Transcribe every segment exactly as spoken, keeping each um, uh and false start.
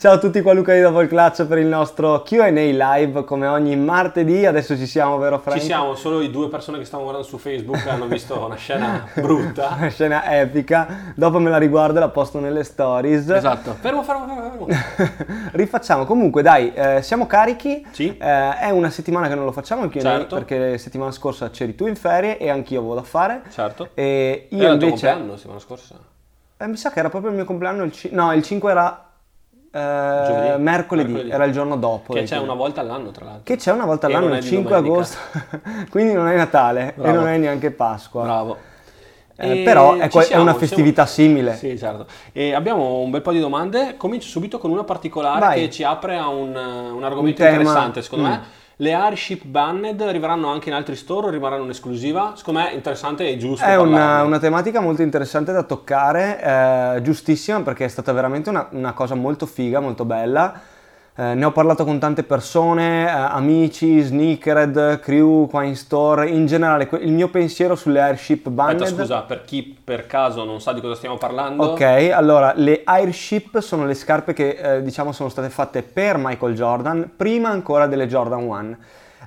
Ciao a tutti, qua Luca di Double Clutch per il nostro Q and A live come ogni martedì. Adesso ci siamo, vero Frank? Ci siamo, solo i due persone che stavano guardando su Facebook hanno visto una scena brutta. Una scena epica, dopo me la riguardo e la posto nelle stories. Esatto. Fermo, fermo, fermo, fermo. Rifacciamo, comunque dai, eh, siamo carichi. Sì. Eh, è una settimana che non lo facciamo il Q and A, certo, perché settimana scorsa c'eri tu in ferie e anch'io avevo da fare. Certo. E io era invece... il tuo compleanno settimana scorsa? Eh, mi sa che era proprio il mio compleanno, il c... no il cinque era... Eh, mercoledì, mercoledì era il giorno dopo, che c'è una volta all'anno, tra l'altro, che c'è una volta all'anno il cinque agosto quindi non è Natale. Bravo. E non è neanche Pasqua. Bravo. Eh, e però è, siamo, è una festività siamo... simile. Sì, certo. E abbiamo un bel po' di domande. Comincio subito con una particolare. Vai. Che ci apre a un, un argomento un interessante secondo mm. me. Le Airship Banned arriveranno anche in altri store o rimarranno un'esclusiva? Secondo me è interessante e giusto. È una, una tematica molto interessante da toccare, eh, giustissima, perché è stata veramente una, una cosa molto figa, molto bella. Eh, ne ho parlato con tante persone, eh, amici, sneakered, crew, qua in store. In generale il mio pensiero sulle Airship Banned... Aspetta, scusa, per chi per caso non sa di cosa stiamo parlando... Ok, allora le Airship sono le scarpe che eh, diciamo sono state fatte per Michael Jordan, prima ancora delle Jordan uno.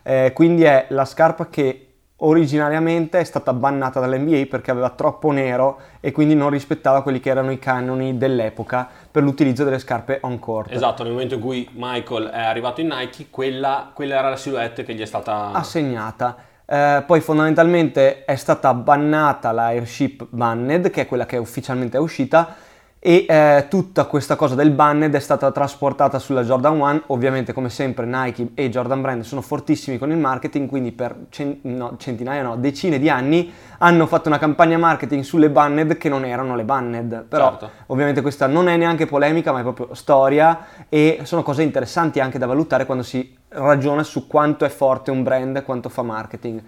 Eh, quindi è la scarpa che originariamente è stata bannata dall'N B A perché aveva troppo nero e quindi non rispettava quelli che erano i canoni dell'epoca per l'utilizzo delle scarpe on court. Esatto, nel momento in cui Michael è arrivato in Nike, quella, quella era la silhouette che gli è stata assegnata. Eh, poi fondamentalmente è stata bannata la Airship Banned, che è quella che è ufficialmente è uscita, e eh, tutta questa cosa del banned è stata trasportata sulla Jordan uno. Ovviamente, come sempre, Nike e Jordan Brand sono fortissimi con il marketing, quindi per cent- no, centinaia no, decine di anni hanno fatto una campagna marketing sulle banned che non erano le banned, però certo, ovviamente questa non è neanche polemica, ma è proprio storia, e sono cose interessanti anche da valutare quando si ragiona su quanto è forte un brand, quanto fa marketing.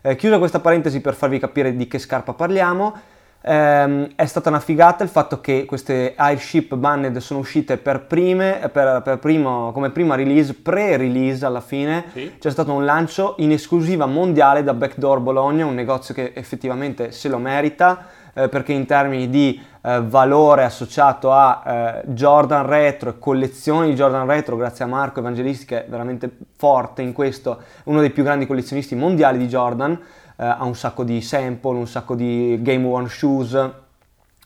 Eh, chiusa questa parentesi per farvi capire di che scarpa parliamo. Um, è stata una figata il fatto che queste Airship Banned sono uscite per prime, per, per primo, come prima release, pre-release alla fine. Sì. C'è stato un lancio in esclusiva mondiale da Backdoor Bologna, un negozio che effettivamente se lo merita, eh, perché in termini di eh, valore associato a eh, Jordan Retro e collezioni di Jordan Retro, grazie a Marco Evangelisti, che è veramente forte in questo, uno dei più grandi collezionisti mondiali di Jordan. Uh, ha un sacco di sample, un sacco di game worn shoes,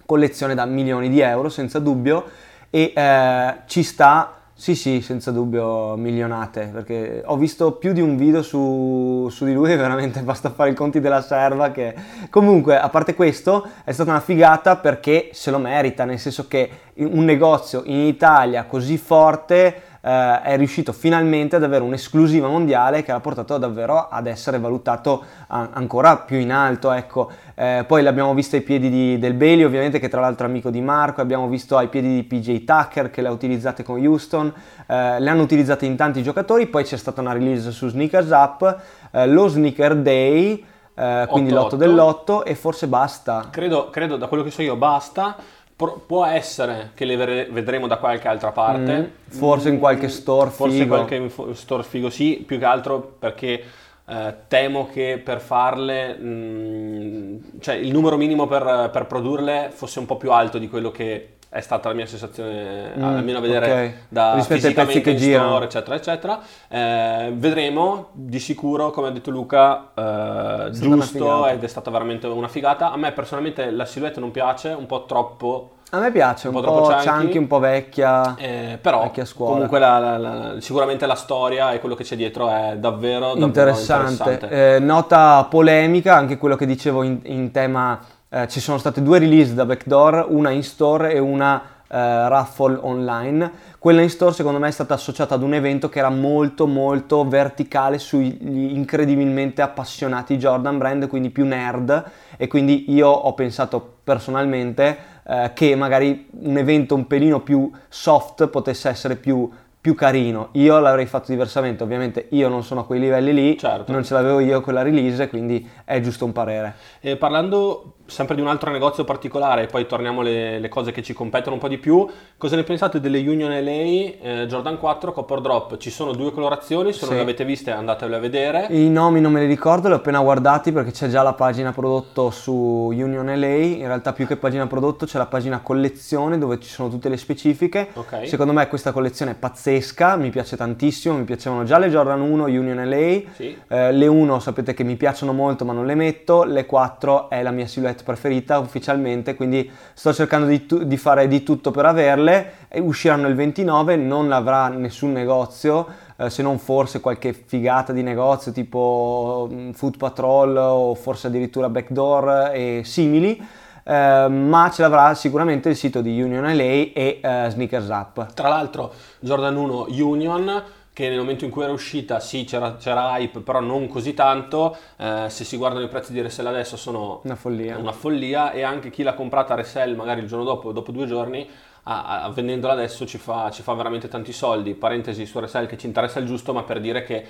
collezione da milioni di euro senza dubbio, e uh, ci sta, sì sì, senza dubbio milionate, perché ho visto più di un video su, su di lui, veramente basta fare i conti della serva che... Comunque, a parte questo, è stata una figata perché se lo merita, nel senso che un negozio in Italia così forte... Uh, è riuscito finalmente ad avere un'esclusiva mondiale che l'ha portato davvero ad essere valutato a- ancora più in alto, ecco. Eh, poi l'abbiamo visto ai piedi di, del Beli, ovviamente, che tra l'altro è amico di Marco, abbiamo visto ai piedi di P J Tucker che le ha utilizzate con Houston, eh, le hanno utilizzate in tanti giocatori. Poi c'è stata una release su Sneakers Up, eh, lo Sneaker Day, eh, quindi l'otto dell'otto, e forse basta, credo, credo, da quello che so io basta. Può essere che le vedremo da qualche altra parte, mm, forse in qualche store forse figo. Forse in qualche store figo, sì, più che altro perché eh, temo che per farle, mh, cioè il numero minimo per, per produrle fosse un po' più alto di quello che è stata la mia sensazione, mm, almeno a vedere, okay, da rispetto fisicamente ai pezzi che in store, eccetera, eccetera. Eh, vedremo, di sicuro, come ha detto Luca, eh, giusto, ed è stata veramente una figata. A me personalmente la silhouette non piace, un po' troppo... A me piace, un, un po', po chunky, chunky, un po' vecchia, eh, però vecchia scuola. Comunque la, la, la, sicuramente la storia e quello che c'è dietro è davvero, davvero interessante. interessante. Eh, nota polemica, anche quello che dicevo in, in tema... Eh, ci sono state due release da Backdoor, una in store e una eh, raffle online. Quella in store secondo me è stata associata ad un evento che era molto molto verticale sugli incredibilmente appassionati Jordan Brand, quindi più nerd, e quindi io ho pensato personalmente eh, che magari un evento un pelino più soft potesse essere più più carino. Io l'avrei fatto diversamente, ovviamente io non sono a quei livelli lì, certo, non ce l'avevo io quella release, quindi è giusto un parere. Eh, parlando sempre di un altro negozio particolare, e poi torniamo alle le cose che ci competono un po' di più. Cosa ne pensate delle Union L A, eh, Jordan quattro, Copper Drop? Ci sono due colorazioni, se sì. non le avete viste andatevele a vedere. I nomi non me li ricordo, li ho appena guardati perché c'è già la pagina prodotto su Union L A. In realtà più che pagina prodotto c'è la pagina collezione dove ci sono tutte le specifiche. Okay. Secondo me questa collezione è pazzesca, mi piace tantissimo, mi piacevano già le Jordan uno Union L A, sì. eh, le uno sapete che mi piacciono molto ma non le metto, le quattro è la mia silhouette preferita ufficialmente, quindi sto cercando di, tu- di fare di tutto per averle. E usciranno il ventinove, non l'avrà nessun negozio, eh, se non forse qualche figata di negozio tipo um, Foot Patrol o forse addirittura Backdoor e simili, eh, ma ce l'avrà sicuramente il sito di Union L A e eh, Sneakers Up. Tra l'altro Jordan uno Union, che nel momento in cui era uscita sì c'era, c'era hype, però non così tanto, eh, se si guardano i prezzi di resell adesso sono una follia. una follia e anche chi l'ha comprata a resell magari il giorno dopo, dopo due giorni, a, a, vendendola adesso ci fa, ci fa veramente tanti soldi. Parentesi su resell che ci interessa il giusto, ma per dire che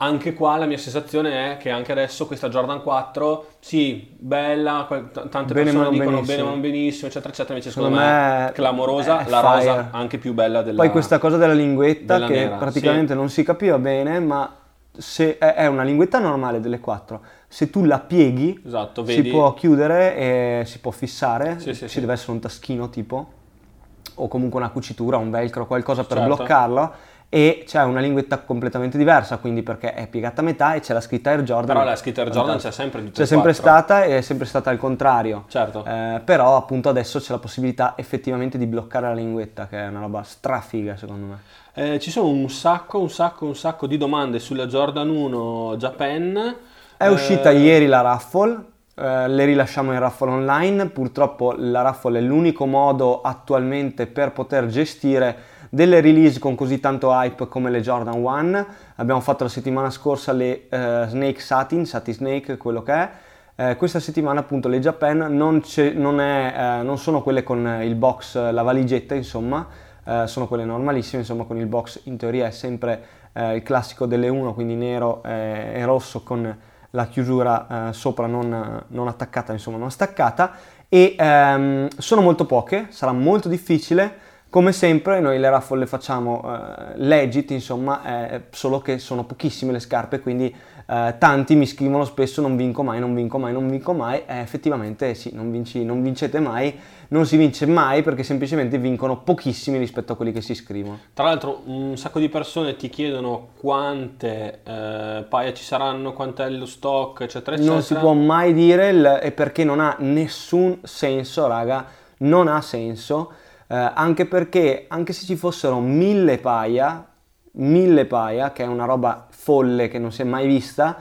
anche qua la mia sensazione è che anche adesso questa Jordan quattro, sì, bella, t- tante bene persone dicono benissimo. bene ma non benissimo, eccetera, eccetera, invece secondo, secondo me, me è clamorosa, è la fire. Rosa anche più bella della Poi questa cosa della linguetta della che nera, praticamente sì. non si capiva bene, ma se è una linguetta normale delle quattro, se tu la pieghi esatto, vedi. si può chiudere e si può fissare, sì, sì, ci sì. deve essere un taschino tipo, o comunque una cucitura, un velcro, qualcosa per certo. bloccarla. E c'è una linguetta completamente diversa, quindi perché è piegata a metà e c'è la scritta Air Jordan. Però la scritta Air Jordan c'è sempre di tutte c'è sempre quattro. Stata e è sempre stata al contrario. Certo. Eh, però appunto adesso c'è la possibilità effettivamente di bloccare la linguetta, che è una roba strafiga secondo me. Eh, ci sono un sacco, un sacco, un sacco di domande sulla Jordan uno Japan. È eh... uscita ieri la raffle. Uh, le rilasciamo in raffle online. Purtroppo la raffle è l'unico modo attualmente per poter gestire delle release con così tanto hype come le Jordan uno. Abbiamo fatto la settimana scorsa le uh, Snake Satin, Satin Snake, quello che è. Eh, questa settimana appunto le Japan non, non, è, eh, non sono quelle con il box, la valigetta insomma, eh, sono quelle normalissime insomma, con il box in teoria è sempre eh, il classico delle uno, quindi nero eh, e rosso con la chiusura eh, sopra non, non attaccata, insomma non staccata, e ehm, sono molto poche, sarà molto difficile. Come sempre noi le raffle le facciamo eh, legit insomma, eh, solo che sono pochissime le scarpe, quindi eh, tanti mi scrivono spesso non vinco mai, non vinco mai, non vinco mai, eh, effettivamente sì, non, vinci, non vincete mai, non si vince mai perché semplicemente vincono pochissimi rispetto a quelli che si iscrivono. Tra l'altro un sacco di persone ti chiedono quante eh, paia ci saranno, quanto è lo stock eccetera eccetera. Non si può mai dire il, e perché non ha nessun senso raga, non ha senso. Eh, anche perché anche se ci fossero mille paia, mille paia che è una roba folle che non si è mai vista,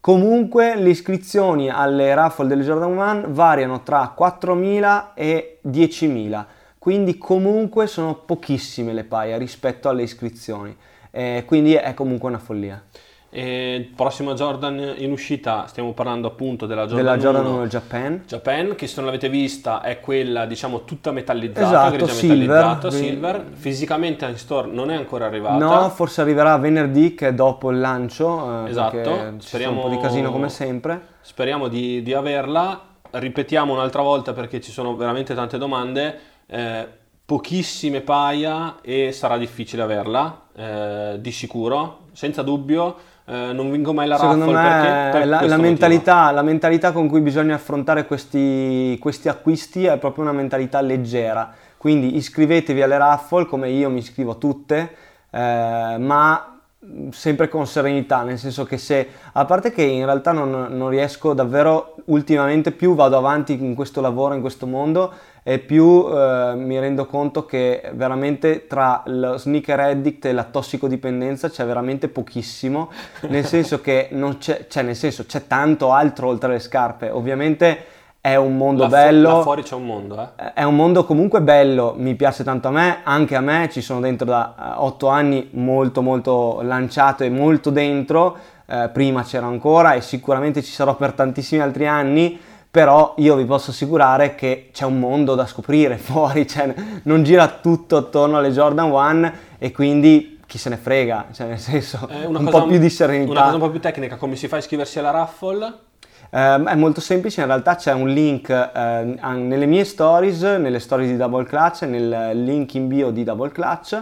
comunque le iscrizioni alle raffle delle Jordan uno variano tra quattromila e diecimila, quindi comunque sono pochissime le paia rispetto alle iscrizioni, eh, quindi è comunque una follia. E prossima Jordan in uscita, stiamo parlando appunto della Jordan, della Jordan uno Japan. Japan, che se non l'avete vista è quella diciamo tutta metallizzata, esatto, grigia silver, metallizzata, silver. Fisicamente in store non è ancora arrivata. No, forse arriverà venerdì che è dopo il lancio, eh, esatto. Speriamo un po' di casino come sempre. Speriamo di, di averla. Ripetiamo un'altra volta perché ci sono veramente tante domande. Eh, pochissime paia e sarà difficile averla, eh, di sicuro, senza dubbio. Eh, non vinco mai la raffle perché per la, la mentalità, la mentalità con cui bisogna affrontare questi, questi acquisti è proprio una mentalità leggera, quindi iscrivetevi alle raffle come io mi iscrivo a tutte, eh, ma sempre con serenità, nel senso che se, a parte che in realtà non, non riesco davvero ultimamente, più vado avanti in questo lavoro, in questo mondo, e più eh, mi rendo conto che veramente tra lo sneaker addict e la tossicodipendenza c'è veramente pochissimo, nel senso che non c'è, cioè nel senso c'è tanto altro oltre le scarpe, ovviamente è un mondo là bello, fu- là fuori c'è un mondo, eh? È un mondo comunque bello, mi piace tanto a me, anche a me ci sono dentro da otto anni, molto molto lanciato e molto dentro, eh, prima c'era ancora e sicuramente ci sarò per tantissimi altri anni. Però io vi posso assicurare che c'è un mondo da scoprire fuori, cioè non gira tutto attorno alle Jordan uno e quindi chi se ne frega, cioè nel senso eh, una un cosa, po' più di serenità. Una cosa un po' più tecnica, come si fa a iscriversi alla raffle? Um, è molto semplice, in realtà c'è un link uh, nelle mie stories, nelle stories di Double Clutch, nel link in bio di Double Clutch.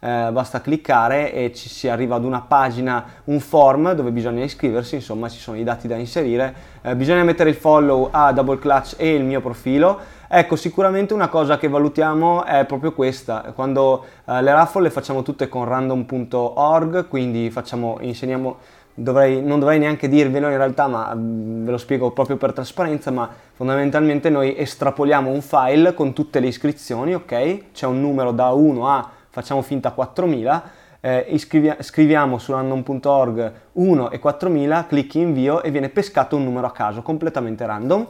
Uh, basta cliccare e ci si arriva ad una pagina, un form dove bisogna iscriversi, insomma ci sono i dati da inserire, uh, bisogna mettere il follow a Double Clutch e il mio profilo. Ecco, sicuramente una cosa che valutiamo è proprio questa, quando uh, le raffole le facciamo tutte con random punto org, quindi facciamo, insegniamo, dovrei, non dovrei neanche dirvelo in realtà, ma mh, ve lo spiego proprio per trasparenza, ma fondamentalmente noi estrapoliamo un file con tutte le iscrizioni, ok? C'è un numero da uno a facciamo finta quattromila, eh, iscrivia- scriviamo su random punto org uno e quattromila, clicchi invio e viene pescato un numero a caso, completamente random.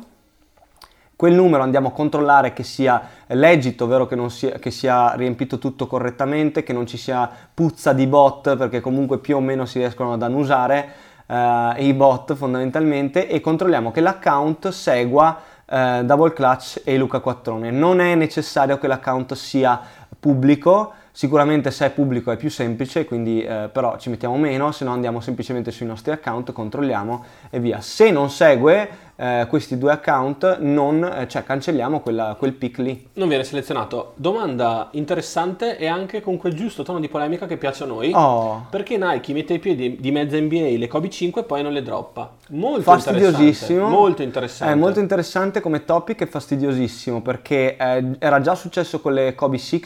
Quel numero andiamo a controllare che sia legit, ovvero che, non sia, che sia riempito tutto correttamente, che non ci sia puzza di bot, perché comunque più o meno si riescono ad annusare eh, i bot fondamentalmente, e controlliamo che l'account segua eh, Double Clutch e Luca Quattrone. Non è necessario che l'account sia pubblico, sicuramente se è pubblico è più semplice, quindi eh, però ci mettiamo meno, se no andiamo semplicemente sui nostri account, controlliamo e via. Se non segue eh, questi due account, non, eh, cioè cancelliamo quella, quel pic lì. Non viene selezionato. Domanda interessante e anche con quel giusto tono di polemica che piace a noi. Oh. Perché Nike mette ai piedi di mezza N B A le Kobe cinque e poi non le droppa? Molto fastidiosissimo. Interessante. Molto interessante. È molto interessante come topic e fastidiosissimo, perché eh, era già successo con le Kobe sei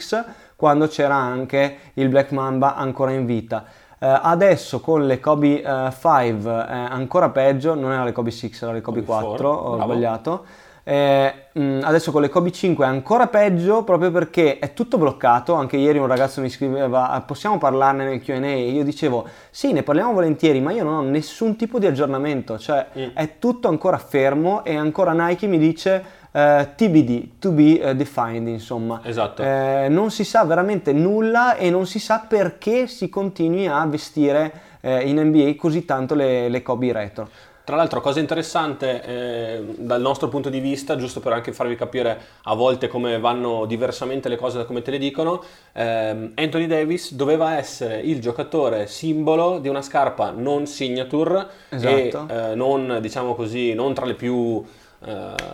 quando c'era anche il Black Mamba ancora in vita. Eh, adesso con le Kobe cinque eh, eh, ancora peggio, non era le Kobe sei, era le Kobe, Kobe quattro, quattro, ho bravo. sbagliato. Eh, mh, adesso con le Kobe cinque è ancora peggio, proprio perché è tutto bloccato. Anche ieri un ragazzo mi scriveva: possiamo parlarne nel Q and A? E io dicevo sì, ne parliamo volentieri, ma io non ho nessun tipo di aggiornamento, cioè mm. è tutto ancora fermo e ancora Nike mi dice Uh, T B D, to be uh, defined, insomma. Esatto. Uh, non si sa veramente nulla e non si sa perché si continui a vestire uh, in N B A così tanto le, le Kobe retro. Tra l'altro, cosa interessante eh, dal nostro punto di vista, giusto per anche farvi capire a volte come vanno diversamente le cose da come te le dicono, ehm, Anthony Davis doveva essere il giocatore simbolo di una scarpa non signature, esatto, e eh, non, diciamo così, non tra le più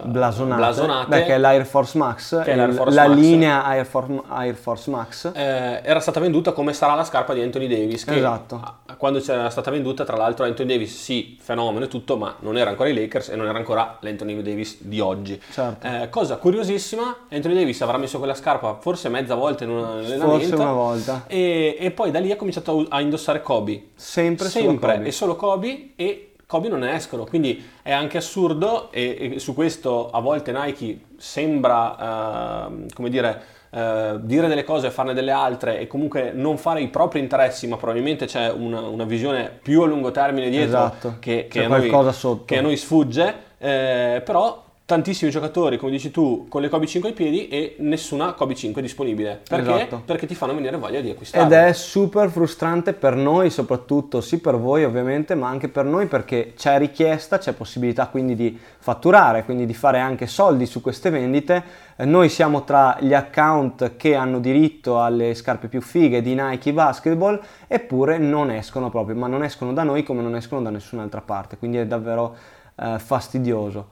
blasonate, blasonate. Beh, che è l'Air Force Max, che è l'Air Force la Max. linea Air Force, Air Force Max eh, era stata venduta come sarà la scarpa di Anthony Davis, che esatto, quando c'era stata venduta, tra l'altro Anthony Davis sì, fenomeno e tutto, ma non era ancora i Lakers e non era ancora l'Anthony Davis di oggi, certo. eh, cosa curiosissima, Anthony Davis avrà messo quella scarpa forse mezza volta in un allenamento, forse una volta, e, e poi da lì ha cominciato a, a indossare Kobe sempre, sempre Kobe. e solo Kobe e Kobe non ne escono, quindi è anche assurdo e, e su questo a volte Nike sembra, uh, come dire, uh, dire delle cose e farne delle altre e comunque non fare i propri interessi, ma probabilmente c'è una, una visione più a lungo termine dietro, esatto, che, che, a noi, sotto. che a noi sfugge, eh, però tantissimi giocatori, come dici tu, con le Kobe cinque ai piedi e nessuna Kobe cinque disponibile. Perché? Esatto. Perché ti fanno venire voglia di acquistare. Ed è super frustrante per noi soprattutto, sì per voi ovviamente, ma anche per noi, perché c'è richiesta, c'è possibilità quindi di fatturare, quindi di fare anche soldi su queste vendite. Eh, noi siamo tra gli account che hanno diritto alle scarpe più fighe di Nike Basketball, eppure non escono proprio, ma non escono da noi come non escono da nessun'altra parte, quindi è davvero eh, fastidioso.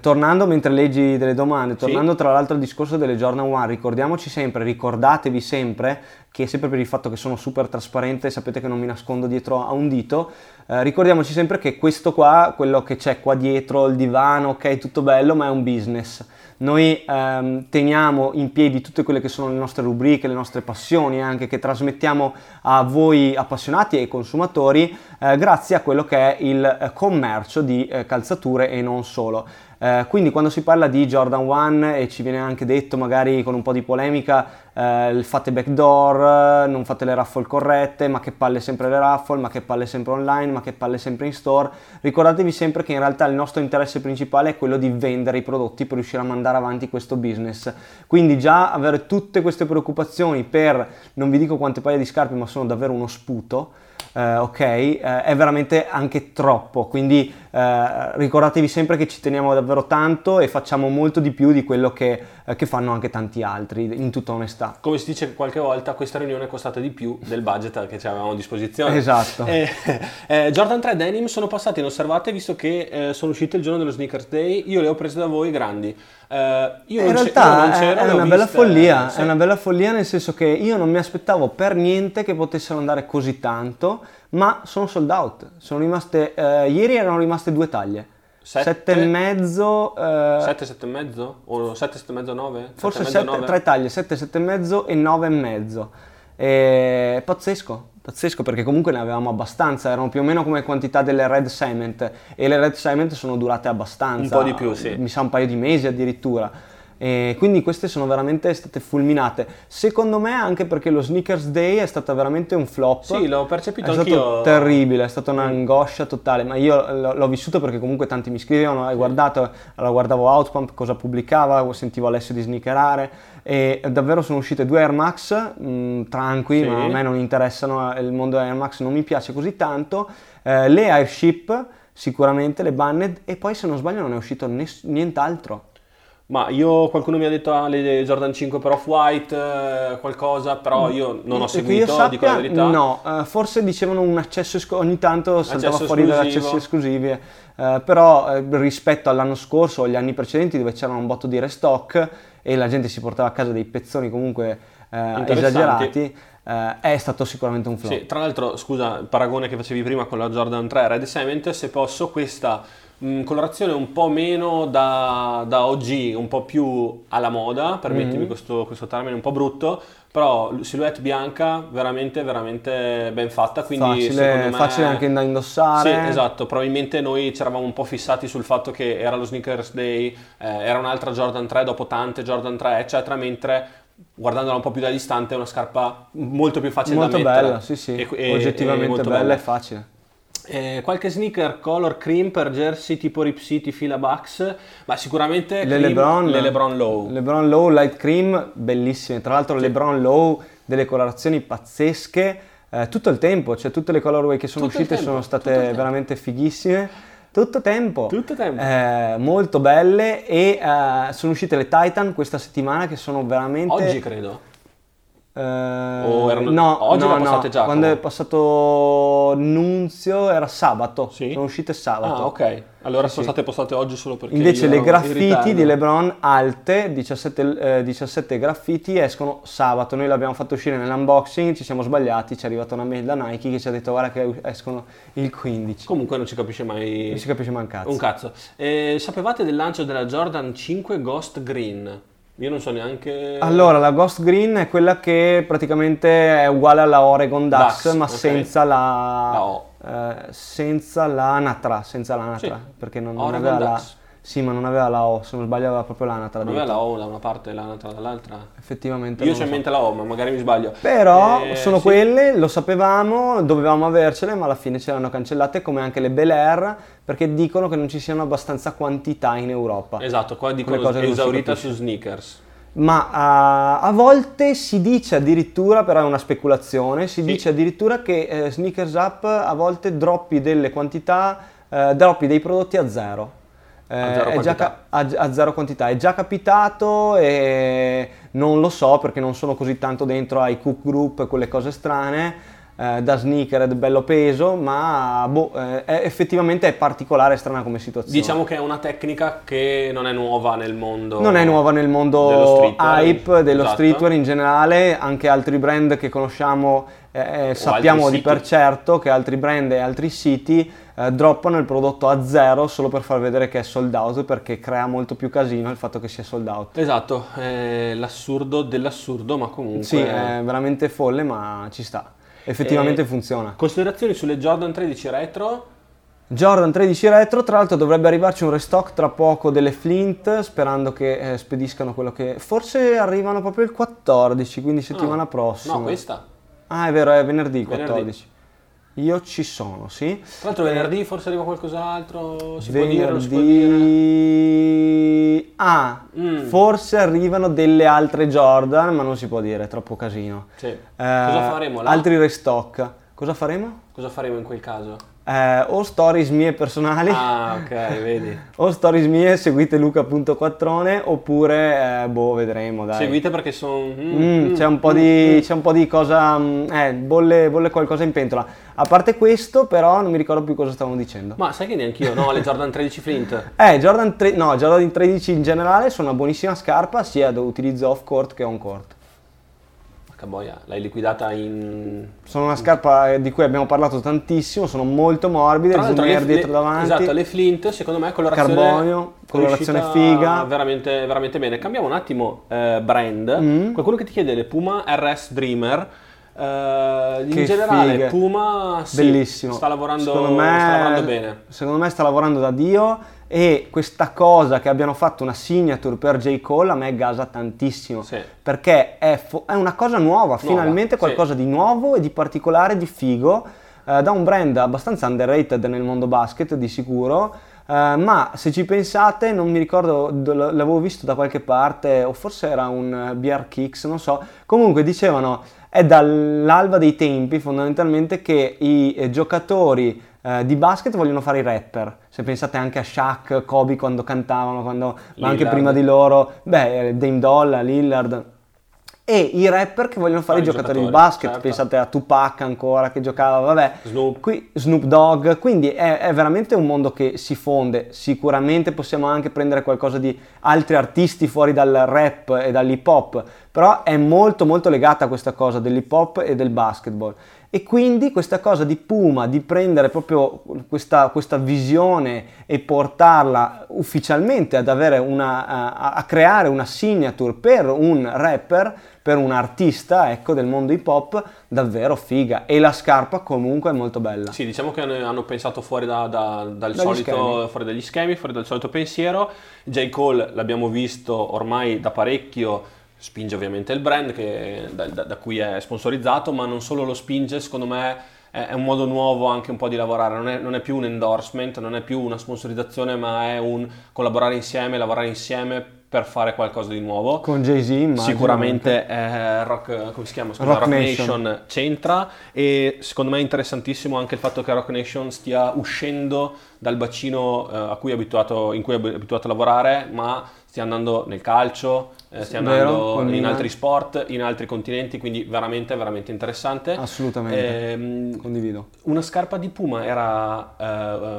Tornando, mentre leggi delle domande, tornando sì. tra l'altro al discorso delle Jordan uno, ricordiamoci sempre, ricordatevi sempre, che sempre per il fatto che sono super trasparente, sapete che non mi nascondo dietro a un dito, eh, ricordiamoci sempre che questo qua, quello che c'è qua dietro, il divano, ok, tutto bello, ma è un business. Noi ehm, teniamo in piedi tutte quelle che sono le nostre rubriche, le nostre passioni anche, che trasmettiamo a voi appassionati e consumatori eh, grazie a quello che è il eh, commercio di eh, calzature e non solo. Eh, quindi quando si parla di Jordan uno e ci viene anche detto magari con un po' di polemica eh, fate backdoor, non fate le raffle corrette, ma che palle sempre le raffle, ma che palle sempre online, ma che palle sempre in store, ricordatevi sempre che in realtà il nostro interesse principale è quello di vendere i prodotti per riuscire a mandare avanti questo business. Quindi già avere tutte queste preoccupazioni per, non vi dico quante paia di scarpe, ma sono davvero uno sputo. eh, ok, eh, è veramente anche troppo, quindi eh, ricordatevi sempre che ci teniamo davvero tanto e facciamo molto di più di quello che, eh, che fanno anche tanti altri, in tutta onestà. Come si dice che qualche volta questa riunione è costata di più del budget che avevamo a disposizione. Esatto. Eh, eh, Jordan tre Denim sono passate inosservate visto che eh, sono uscite il giorno dello Sneakers Day, io le ho prese da voi grandi. Eh, io in realtà c- io è, è una bella follia, eh, sì. È una bella follia, nel senso che io non mi aspettavo per niente che potessero andare così tanto, ma sono sold out, sono rimaste, eh, ieri erano rimaste due taglie, sette e mezzo, sette sette e mezzo o sette sette e mezzo nove, forse sette, tre taglie, sette sette e mezzo e nove e mezzo, è pazzesco. Pazzesco, perché comunque ne avevamo abbastanza, erano più o meno come quantità delle Red Cement, e le Red Cement sono durate abbastanza, un po' di più, sì. Mi sa un paio di mesi addirittura, e quindi queste sono veramente state fulminate, secondo me anche perché lo Sneakers Day è stata veramente un flop. Sì, l'ho percepito anch'io. È stato terribile, è stata un'angoscia totale, ma io l'ho, l'ho vissuto perché comunque tanti mi scrivevano, hai sì. guardato, allora guardavo Outpump, cosa pubblicava, sentivo Alessio di Sneakerare, e davvero sono uscite due Air Max mh, tranqui, sì. ma a me non interessano, il mondo Air Max non mi piace così tanto, eh, le Airship sicuramente, le Banned, e poi se non sbaglio non è uscito ness- nient'altro. Ma io, qualcuno mi ha detto ah, le Jordan cinque per Off-White, eh, qualcosa, però io non ho seguito, io sappia, dico la verità. No, eh, forse dicevano un accesso, esc- ogni tanto saltava fuori dagli accessi esclusivi, eh, però eh, rispetto all'anno scorso o agli anni precedenti dove c'era un botto di restock e la gente si portava a casa dei pezzoni comunque eh, esagerati, eh, è stato sicuramente un flop. Sì, tra l'altro, scusa, il paragone che facevi prima con la Jordan tre Red Cement, se posso, questa... colorazione un po' meno da, da O G, un po' più alla moda, permettimi mm-hmm. questo, questo termine un po' brutto, però silhouette bianca veramente veramente ben fatta, quindi facile, secondo me facile anche da indossare. Sì, esatto, probabilmente noi ci eravamo un po' fissati sul fatto che era lo Sneakers Day, eh, era un'altra Jordan tre dopo tante Jordan tre eccetera, mentre guardandola un po' più da distante è una scarpa molto più facile molto da mettere, molto bella, sì sì, e, e, oggettivamente e bella e facile. Eh, qualche sneaker color cream per jersey tipo Rip City, fila Bucks, ma sicuramente le, cream, LeBron, le LeBron Low LeBron Low light cream bellissime, tra l'altro sì. LeBron Low delle colorazioni pazzesche, eh, tutto il tempo, cioè tutte le colorway che sono tutto uscite tempo, sono state veramente fighissime tutto tempo, tutto tempo. Eh, molto belle, e eh, sono uscite le Titan questa settimana che sono veramente oggi credo Eh, o erano... no, oggi no, no. Già, quando è passato Nunzio era sabato, sì? Sono uscite sabato. Ah, ok. Allora sì, sono sì. state postate oggi solo perché invece le graffiti di LeBron alte, diciassette, eh, diciassette graffiti escono sabato. Noi l'abbiamo fatto uscire nell'unboxing, ci siamo sbagliati, ci è arrivata una mail da Nike che ci ha detto guarda che escono il quindici. Comunque non si capisce mai non si capisce mai un cazzo, un cazzo. Eh, sapevate del lancio della Jordan cinque Ghost Green? Io non so neanche... Allora, la Ghost Green è quella che praticamente è uguale alla Oregon Ducks, Ducks ma okay. senza la... la o. Eh, senza l'anatra, senza l'anatra, sì. perché non, non aveva Ducks. la... Sì, ma non aveva la O, se non sbaglio aveva proprio l'anatra. Non aveva la O da una parte e l'anatra dall'altra? Effettivamente. Io c'ho so. in mente la O, ma magari mi sbaglio. Però eh, sono sì. quelle, lo sapevamo, dovevamo avercele, ma alla fine ce le hanno cancellate, come anche le Bel Air, perché dicono che non ci siano abbastanza quantità in Europa. Esatto, qua dicono cose esaurita su sneakers. Ma uh, a volte si dice addirittura, però è una speculazione, si sì. dice addirittura che eh, Sneakers Up a volte droppi delle quantità, eh, droppi dei prodotti a zero. A zero, è già, a, a zero quantità, è già capitato e non lo so perché non sono così tanto dentro ai cook group, quelle cose strane, eh, da sneaker ed bello peso, ma boh, eh, è, effettivamente è particolare e strana come situazione. Diciamo che è una tecnica che non è nuova nel mondo non è nuova nel mondo dello streetwear, hype, dello esatto. streetwear in generale, anche altri brand che conosciamo eh, sappiamo di siti. per certo che altri brand e altri siti Eh, droppano il prodotto a zero solo per far vedere che è sold out, perché crea molto più casino il fatto che sia sold out. Esatto, è l'assurdo dell'assurdo, ma comunque... Sì, è veramente folle, ma ci sta. Effettivamente eh, funziona. Considerazioni sulle Jordan tredici Retro? Jordan tredici Retro, tra l'altro dovrebbe arrivarci un restock tra poco delle Flint, sperando che eh, spediscano quello che... Forse arrivano proprio il quattordici, quindi settimana ah, prossima. No, questa. Ah, è vero, è venerdì quattordici. Venerdì. Io ci sono, sì. Tra l'altro venerdì forse arriva qualcos'altro, si venerdì... può dire, lo si può dire. Ah, mm. forse arrivano delle altre Jordan, ma non si può dire, è troppo casino. Sì. Eh, Cosa faremo là? Altri restock. Cosa faremo? Cosa faremo in quel caso? Eh, o stories mie personali. Ah, ok, vedi. O stories mie, seguite Luca.quattrone, oppure, eh, boh, vedremo, dai. Seguite perché sono... Mm, mm, c'è, mm, mm. c'è un po' di cosa... Mm, eh, bolle, bolle qualcosa in pentola. A parte questo, però, non mi ricordo più cosa stavamo dicendo. Ma sai che neanche io, no? Le Jordan tredici Flint. Eh, Jordan tre... No, Jordan tredici in generale sono una buonissima scarpa, sia da utilizzo off-court che on-court. Boia, l'hai liquidata in... Sono una scarpa di cui abbiamo parlato tantissimo, sono molto morbide, zoom dietro davanti. Esatto, le Flint secondo me colorazione carbonio, colorazione figa, veramente veramente bene. Cambiamo un attimo eh, brand. Mm. Qualcuno che ti chiede le Puma R S Dreamer. Uh, in che generale figa. Puma sì, bellissimo. Sta lavorando, secondo me, sta lavorando bene. Secondo me sta lavorando da Dio, e questa cosa che abbiano fatto una signature per J. Cole a me gasa tantissimo, sì. Perché è, fo- è una cosa nuova, nuova finalmente qualcosa sì. di nuovo e di particolare, di figo, eh, da un brand abbastanza underrated nel mondo basket di sicuro. Uh, ma se ci pensate, non mi ricordo, l'avevo visto da qualche parte, o forse era un B R Kicks, non so. Comunque dicevano, è dall'alba dei tempi fondamentalmente che i eh, giocatori eh, di basket vogliono fare i rapper. Se pensate anche a Shaq, Kobe quando cantavano, quando, ma anche prima di loro, beh, Dame Dolla, Lillard. E i rapper che vogliono fare ah, i giocatori, giocatori di basket, certo. Pensate a Tupac ancora che giocava, vabbè, Snoop, qui, Snoop Dogg, quindi è, è veramente un mondo che si fonde. Sicuramente possiamo anche prendere qualcosa di altri artisti fuori dal rap e dall'hip hop, però è molto molto legata a questa cosa dell'hip hop e del basketball. E quindi questa cosa di Puma, di prendere proprio questa, questa visione e portarla ufficialmente ad avere una, a, a creare una signature per un rapper, per un artista, ecco, del mondo hip hop, davvero figa. E la scarpa comunque è molto bella. Sì, diciamo che hanno pensato fuori da, da, dal solito schemi. Fuori dagli schemi, fuori dal solito pensiero. J. Cole l'abbiamo visto ormai da parecchio, spinge ovviamente il brand che, da, da, da cui è sponsorizzato, ma non solo lo spinge, secondo me è, è un modo nuovo anche un po' di lavorare, non è, non è più un endorsement, non è più una sponsorizzazione, ma è un collaborare insieme, lavorare insieme per fare qualcosa di nuovo. Con Jay-Z immagino. Sicuramente eh, Rock, come si chiama? Scusa, Rock, Rock Nation. Nation c'entra, e secondo me è interessantissimo anche il fatto che Rock Nation stia uscendo dal bacino eh, a cui è abituato, in cui è abituato a lavorare, ma stia andando nel calcio, eh, stia andando Vero, in altri sport, in altri continenti, quindi veramente veramente interessante. Assolutamente, ehm, condivido. Una scarpa di Puma era eh,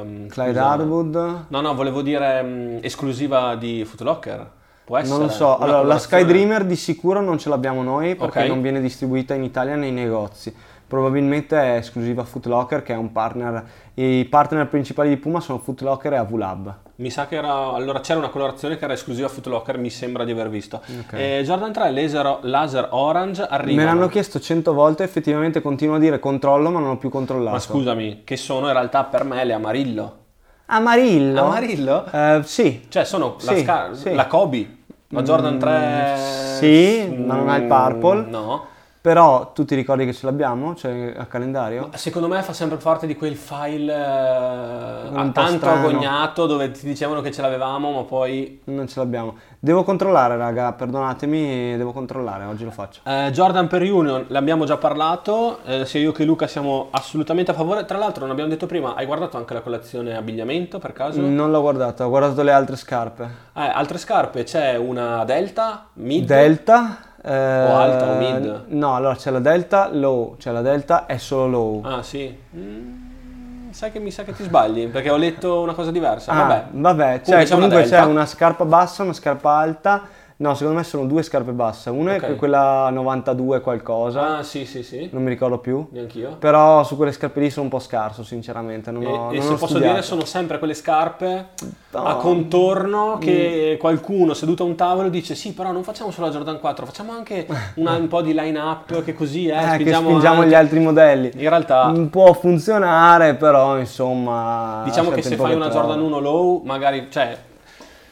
um, Clyde Hardwood? No, no, volevo dire um, esclusiva di Foot Locker. Può essere? Non lo so, allora la Sky Dreamer di sicuro non ce l'abbiamo noi perché okay. non viene distribuita in Italia nei negozi. Probabilmente è esclusiva Foot Locker, che è un partner. I partner principali di Puma sono Foot Locker e AvuLab. Mi sa che era, allora c'era una colorazione che era esclusiva Foot Locker, mi sembra di aver visto. Okay. Eh, Jordan tre laser, laser orange arriva. Me l'hanno chiesto cento volte, effettivamente continuo a dire controllo, ma non ho più controllato. Ma scusami, che sono in realtà per me le Amarillo. Amarillo? Amarillo? Uh, sì. Cioè sono sì, la, scar- sì. la Kobe, la Jordan tre... Sì, mm, ma non ha il purple. No. Però tu ti ricordi che ce l'abbiamo? Cioè a calendario? Ma secondo me fa sempre parte di quel file eh, tanto agognato dove ti dicevano che ce l'avevamo ma poi... Non ce l'abbiamo. Devo controllare raga, perdonatemi, devo controllare, oggi lo faccio. Eh, Jordan per Union, l'abbiamo già parlato, eh, sia io che Luca siamo assolutamente a favore. Tra l'altro non abbiamo detto prima, hai guardato anche la collezione abbigliamento per caso? Non l'ho guardata, ho guardato le altre scarpe. Eh, altre scarpe, c'è una Delta, Mid. Delta? Eh, o alta o mid? No, allora c'è la Delta Low, c'è la Delta è solo Low. Ah sì, mm, sai che mi sa che ti sbagli perché ho letto una cosa diversa. Ah, vabbè, vabbè cioè, comunque, c'è, comunque una c'è una scarpa bassa, una scarpa alta. No, secondo me sono due scarpe basse. Una okay. è quella novantadue qualcosa. Ah, sì, sì, sì. Non mi ricordo più. Neanch'io. Però su quelle scarpe lì sono un po' scarso, sinceramente. Non e ho, e non se ho posso studiato. Dire, sono sempre quelle scarpe no. a contorno che mm. qualcuno seduto a un tavolo dice sì, però non facciamo solo la Jordan quattro, facciamo anche una, un po' di line-up che così eh, eh, spingiamo, che spingiamo anche gli altri modelli. In realtà può funzionare, però insomma... Diciamo che se fai una trovo. Jordan uno Low, magari... cioè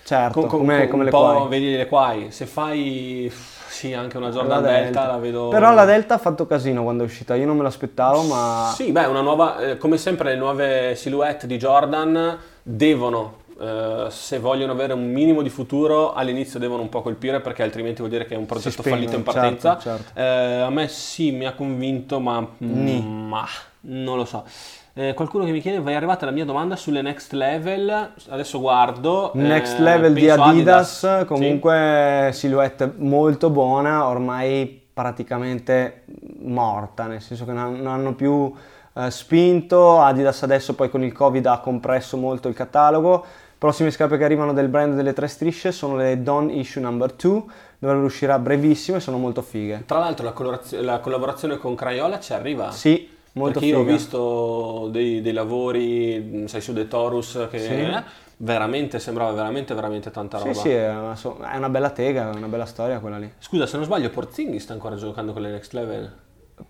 certo, con, come, come le quai. Vedi le quai, se fai sì anche una Jordan la Delta, Delta la vedo... Però la Delta ha fatto casino quando è uscita, io non me l'aspettavo ma... Sì, beh, una nuova, eh, come sempre le nuove silhouette di Jordan devono eh, se vogliono avere un minimo di futuro all'inizio devono un po' colpire, perché altrimenti vuol dire che è un progetto spingono, fallito in partenza. Certo, certo. Eh, a me sì, mi ha convinto, ma, mm. ma non lo so. Eh, qualcuno che mi chiede, vai arrivata la mia domanda sulle Next Level, adesso guardo. Next eh, Level di Adidas, Adidas. Comunque sì. Silhouette molto buona, ormai praticamente morta, nel senso che non hanno più eh, spinto. Adidas adesso poi con il Covid ha compresso molto il catalogo. Prossime scarpe che arrivano del brand delle tre strisce sono le Dawn Issue number two, dovrebbero uscire a brevissimo e sono molto fighe. Tra l'altro la, coloraz- la collaborazione con Crayola ci arriva? Sì. Molto perché figa. Io ho visto dei, dei lavori, sai, su The Taurus che sì. eh, veramente sembrava veramente veramente tanta roba. Sì, sì, è una, è una bella tega, è una bella storia quella lì. Scusa, se non sbaglio Porzingis sta ancora giocando con le Next Level?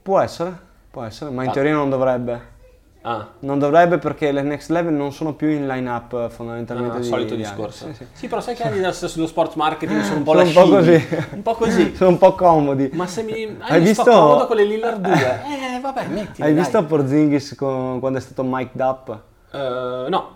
Può essere, può essere, ma in ah. teoria non dovrebbe. Ah. Non dovrebbe, perché le Next Level non sono più in line up fondamentalmente. Ah, no, di, solito di discorso. Sì, sì. sì, però sai che Adidas sullo sport marketing sono un po' lascivi. Sono un po' così. Un po' così. Sono un po' comodi. Ma se mi ah, hai visto sto comodo con le Lillard due. Eh, vabbè, metti. Hai dai. visto Porzingis con... quando è stato mic'd up? Uh, no.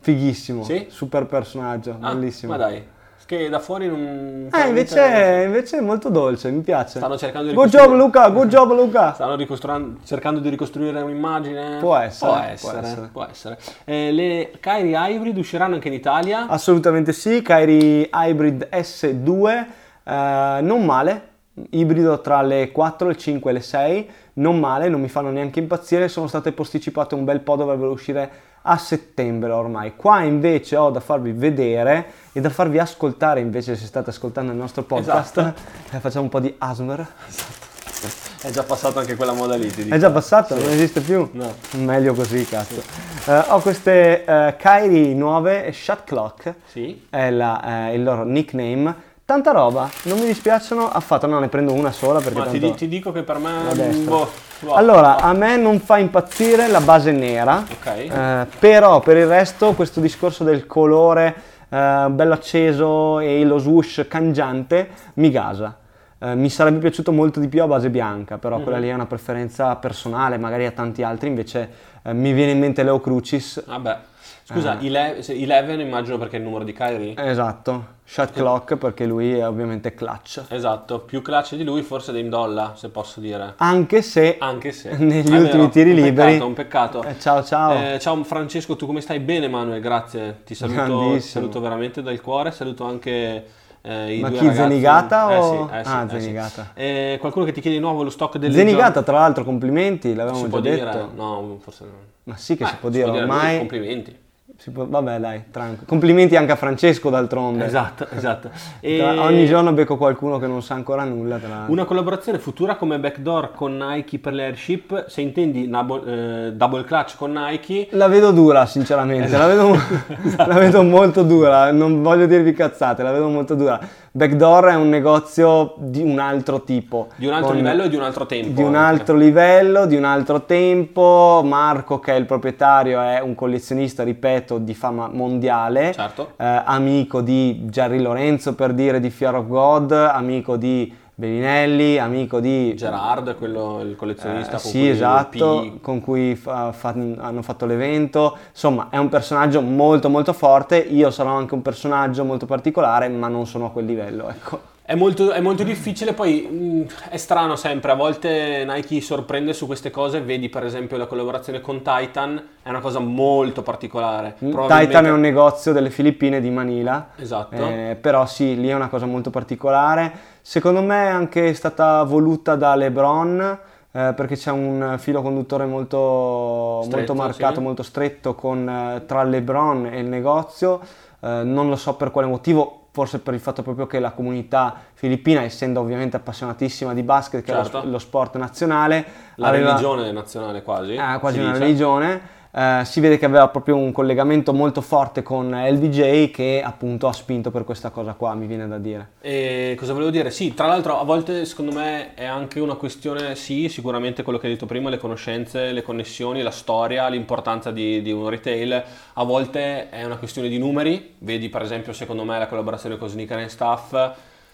Fighissimo. Sì? Super personaggio, ah, bellissimo. Ma dai. Che da fuori non... Eh, invece, invece è molto dolce, mi piace. Stanno cercando di ricostruire... Good job Luca, good job Luca! Stanno ricostruendo, cercando di ricostruire un'immagine? Può essere. Può essere, può essere. Può essere. Eh, le Kyrie Hybrid usciranno anche in Italia? Assolutamente sì, Kyrie Hybrid S due, eh, non male. Ibrido tra le quattro, le cinque e le sei, non male, non mi fanno neanche impazzire. Sono state posticipate un bel po', dovrebbero uscire a settembre ormai. Qua invece ho da farvi vedere e da farvi ascoltare, invece, se state ascoltando il nostro podcast, esatto. eh, facciamo un po' di A S M R. Esatto. È già passato anche quella moda lì, ti dico. È già passato, sì. Non esiste più? No. Meglio così, cazzo. Sì. Eh, ho queste eh, Kyrie nuove, Shot Clock, sì. è la, eh, il loro nickname. Tanta roba, non mi dispiacciono affatto, no, ne prendo una sola perché ma tanto... ti, ti dico che per me... Boh, boh, allora, boh. a me non fa impazzire la base nera, okay. eh, però per il resto questo discorso del colore eh, bello acceso e lo swoosh cangiante mi gasa. Eh, mi sarebbe piaciuto molto di più a base bianca, però mm-hmm. quella lì è una preferenza personale, magari a tanti altri, invece eh, mi viene in mente Leo Crucis. Vabbè. Scusa, undici immagino perché è il numero di Kyrie? Esatto, shot clock perché lui è ovviamente clutch. Esatto, più clutch di lui forse Dame Dolla, se posso dire. Anche se, Anche se. negli è ultimi vero, tiri un liberi. Peccato, un peccato. Eh, ciao ciao. Eh, ciao Francesco, tu come stai? Bene Manuel, grazie. Ti saluto, ti saluto veramente dal cuore, saluto anche... Eh, i Ma due chi ragazzi... Zenigata eh, o? Sì, eh, sì, ah, eh, Zenigata. Sì. Eh, qualcuno che ti chiede di nuovo lo stock delle Zenigata, Jordan... tra l'altro, complimenti, l'avevamo già dire? detto. No, forse no. Ma sì che eh, si può si dire ormai. Complimenti. Si può... Vabbè, dai, tranquillo. Complimenti anche a Francesco d'altronde. Esatto, esatto. E... Ogni giorno becco qualcuno che non sa ancora nulla. Tra... Una collaborazione futura come Backdoor con Nike per l'Airship, se intendi nabo- eh, Double Clutch con Nike. La vedo dura, sinceramente. Esatto. La, vedo... esatto. la vedo molto dura, non voglio dirvi cazzate, la vedo molto dura. Backdoor è un negozio di un altro tipo. Di un altro con... livello e di un altro tempo. Di un anche. altro livello, di un altro tempo. Marco, che è il proprietario, è un collezionista, ripeto, di fama mondiale, certo. eh, amico di Jerry Lorenzo, per dire, di Fear of God, amico di Bellinelli, amico di Gerard, quello il collezionista eh, con, sì, cui esatto, P... con cui fa, fa, hanno fatto l'evento. Insomma, è un personaggio molto molto forte. Io sarò anche un personaggio molto particolare, ma non sono a quel livello, ecco. È molto, è molto difficile, poi è strano sempre, a volte Nike sorprende su queste cose, vedi per esempio la collaborazione con Titan, è una cosa molto particolare. Probabilmente... Titan è un negozio delle Filippine, di Manila, esatto. eh, però sì, lì è una cosa molto particolare, secondo me è anche stata voluta da LeBron, eh, perché c'è un filo conduttore molto, stretto, molto marcato, sì. molto stretto con, tra LeBron e il negozio, eh, non lo so per quale motivo. Forse per il fatto proprio che la comunità filippina, essendo ovviamente appassionatissima di basket, che certo. è lo, lo sport nazionale, la aveva, religione nazionale quasi, eh, quasi una dice. religione, eh, si vede che aveva proprio un collegamento molto forte con L B J, che appunto ha spinto per questa cosa qua, mi viene da dire. E cosa volevo dire? Sì, tra l'altro a volte secondo me è anche una questione, sì, sicuramente quello che hai detto prima, le conoscenze, le connessioni, la storia, l'importanza di, di un retail. A volte è una questione di numeri, vedi per esempio secondo me la collaborazione con Sneaker and Stuff,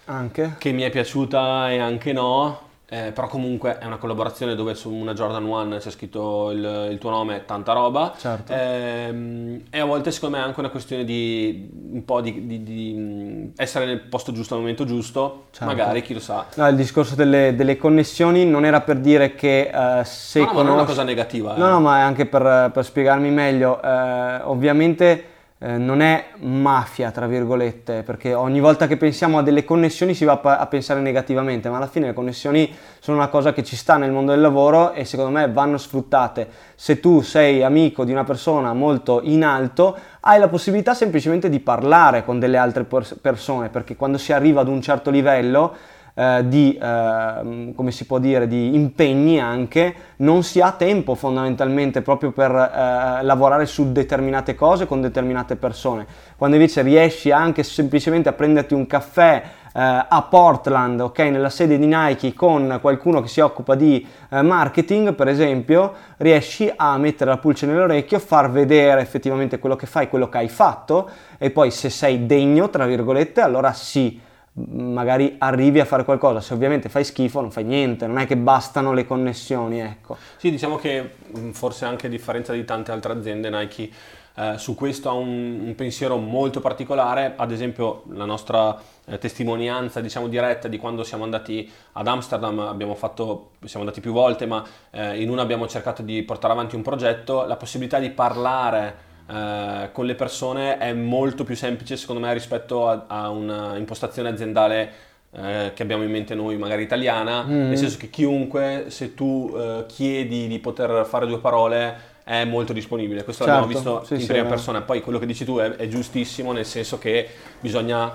anche. Che mi è piaciuta e anche no, Eh, però comunque è una collaborazione dove su una Jordan uno c'è scritto il, il tuo nome, tanta roba, certo. eh, e a volte secondo me è anche una questione di un po' di, di, di essere nel posto giusto al momento giusto, certo. Magari chi lo sa, no, il discorso delle, delle connessioni non era per dire che uh, se no, no, conosci... ma non è una cosa negativa eh. no no ma è anche per, per spiegarmi meglio, uh, ovviamente Eh, non è mafia tra virgolette, perché ogni volta che pensiamo a delle connessioni si va a, pa- a pensare negativamente, ma alla fine le connessioni sono una cosa che ci sta nel mondo del lavoro e secondo me vanno sfruttate. Se tu sei amico di una persona molto in alto, hai la possibilità semplicemente di parlare con delle altre pers- persone, perché quando si arriva ad un certo livello Eh, di eh, come si può dire di impegni anche non si ha tempo fondamentalmente proprio per eh, lavorare su determinate cose con determinate persone. Quando invece riesci anche semplicemente a prenderti un caffè eh, a Portland, ok, nella sede di Nike con qualcuno che si occupa di eh, marketing per esempio, riesci a mettere la pulce nell'orecchio, far vedere effettivamente quello che fai, quello che hai fatto, e poi se sei degno tra virgolette allora sì, magari arrivi a fare qualcosa. Se ovviamente fai schifo non fai niente, non è che bastano le connessioni, ecco. Sì, diciamo che forse anche a differenza di tante altre aziende Nike eh, su questo ha un, un pensiero molto particolare. Ad esempio la nostra eh, testimonianza diciamo diretta di quando siamo andati ad Amsterdam, abbiamo fatto, siamo andati più volte, ma eh, in una abbiamo cercato di portare avanti un progetto. La possibilità di parlare Uh, con le persone è molto più semplice secondo me rispetto a, a una impostazione aziendale uh, che abbiamo in mente noi magari italiana, mm. nel senso che chiunque, se tu uh, chiedi di poter fare due parole, è molto disponibile. Questo certo, l'abbiamo visto sì, in sì, prima sì, persona. Poi quello che dici tu è, è giustissimo, nel senso che bisogna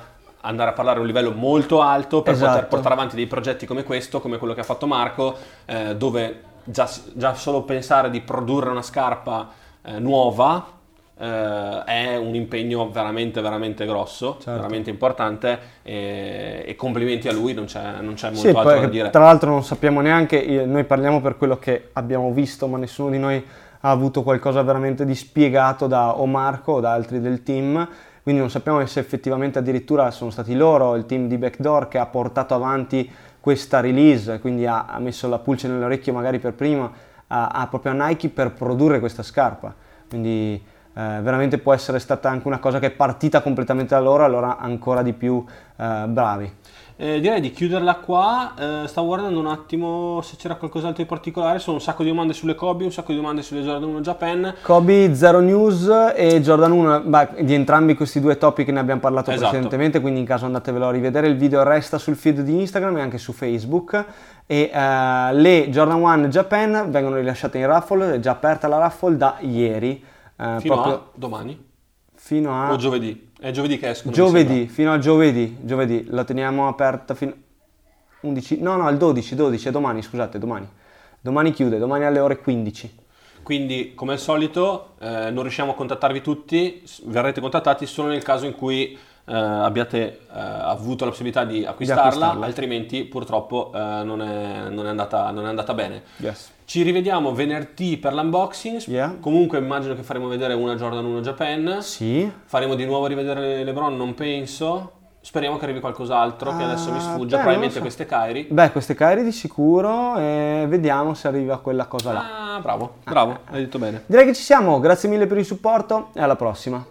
andare a parlare a un livello molto alto per esatto. poter portare avanti dei progetti come questo, come quello che ha fatto Marco, eh, dove già, già solo pensare di produrre una scarpa eh, nuova Uh, è un impegno veramente veramente grosso, certo. veramente importante, e, e complimenti a lui, non c'è, non c'è molto sì, altro poi, da dire. Tra l'altro non sappiamo neanche, noi parliamo per quello che abbiamo visto, ma nessuno di noi ha avuto qualcosa veramente di spiegato da o Marco o da altri del team, quindi non sappiamo se effettivamente addirittura sono stati loro, il team di Backdoor, che ha portato avanti questa release, quindi ha, ha messo la pulce nell'orecchio magari per prima a, a proprio a Nike per produrre questa scarpa, quindi Eh, veramente può essere stata anche una cosa che è partita completamente da loro, allora ancora di più eh, bravi. Eh, direi di chiuderla qua, eh, stavo guardando un attimo se c'era qualcos'altro di particolare, sono un sacco di domande sulle Kobe, un sacco di domande sulle Jordan uno Japan. Kobe Zero News e Jordan uno, bah, di entrambi questi due topic ne abbiamo parlato esatto. precedentemente, quindi in caso andatevelo a rivedere, il video resta sul feed di Instagram e anche su Facebook. E eh, le Jordan uno Japan vengono rilasciate in raffle, è già aperta la raffle da ieri. Eh, fino proprio... a domani? Fino a... o giovedì? È giovedì che escono. Giovedì, fino a giovedì, giovedì, la teniamo aperta fino... undici No, no, il dodici, dodici, è domani, scusate, domani. Domani chiude, domani alle ore quindici. Quindi, come al solito, eh, non riusciamo a contattarvi tutti, verrete contattati solo nel caso in cui eh, abbiate eh, avuto la possibilità di acquistarla, di acquistarla. Altrimenti purtroppo eh, non, è, non, è andata, non è andata bene. Yes. Ci rivediamo venerdì per l'unboxing, yeah. Comunque immagino che faremo vedere una Jordan uno Japan, sì. Faremo di nuovo rivedere LeBron, non penso, speriamo che arrivi qualcos'altro ah, che adesso mi sfugge, beh, probabilmente so. queste Kyrie. Beh, queste Kyrie di sicuro, e vediamo se arriva quella cosa là. Ah, bravo, bravo, ah, hai detto bene. Direi che ci siamo, grazie mille per il supporto e alla prossima.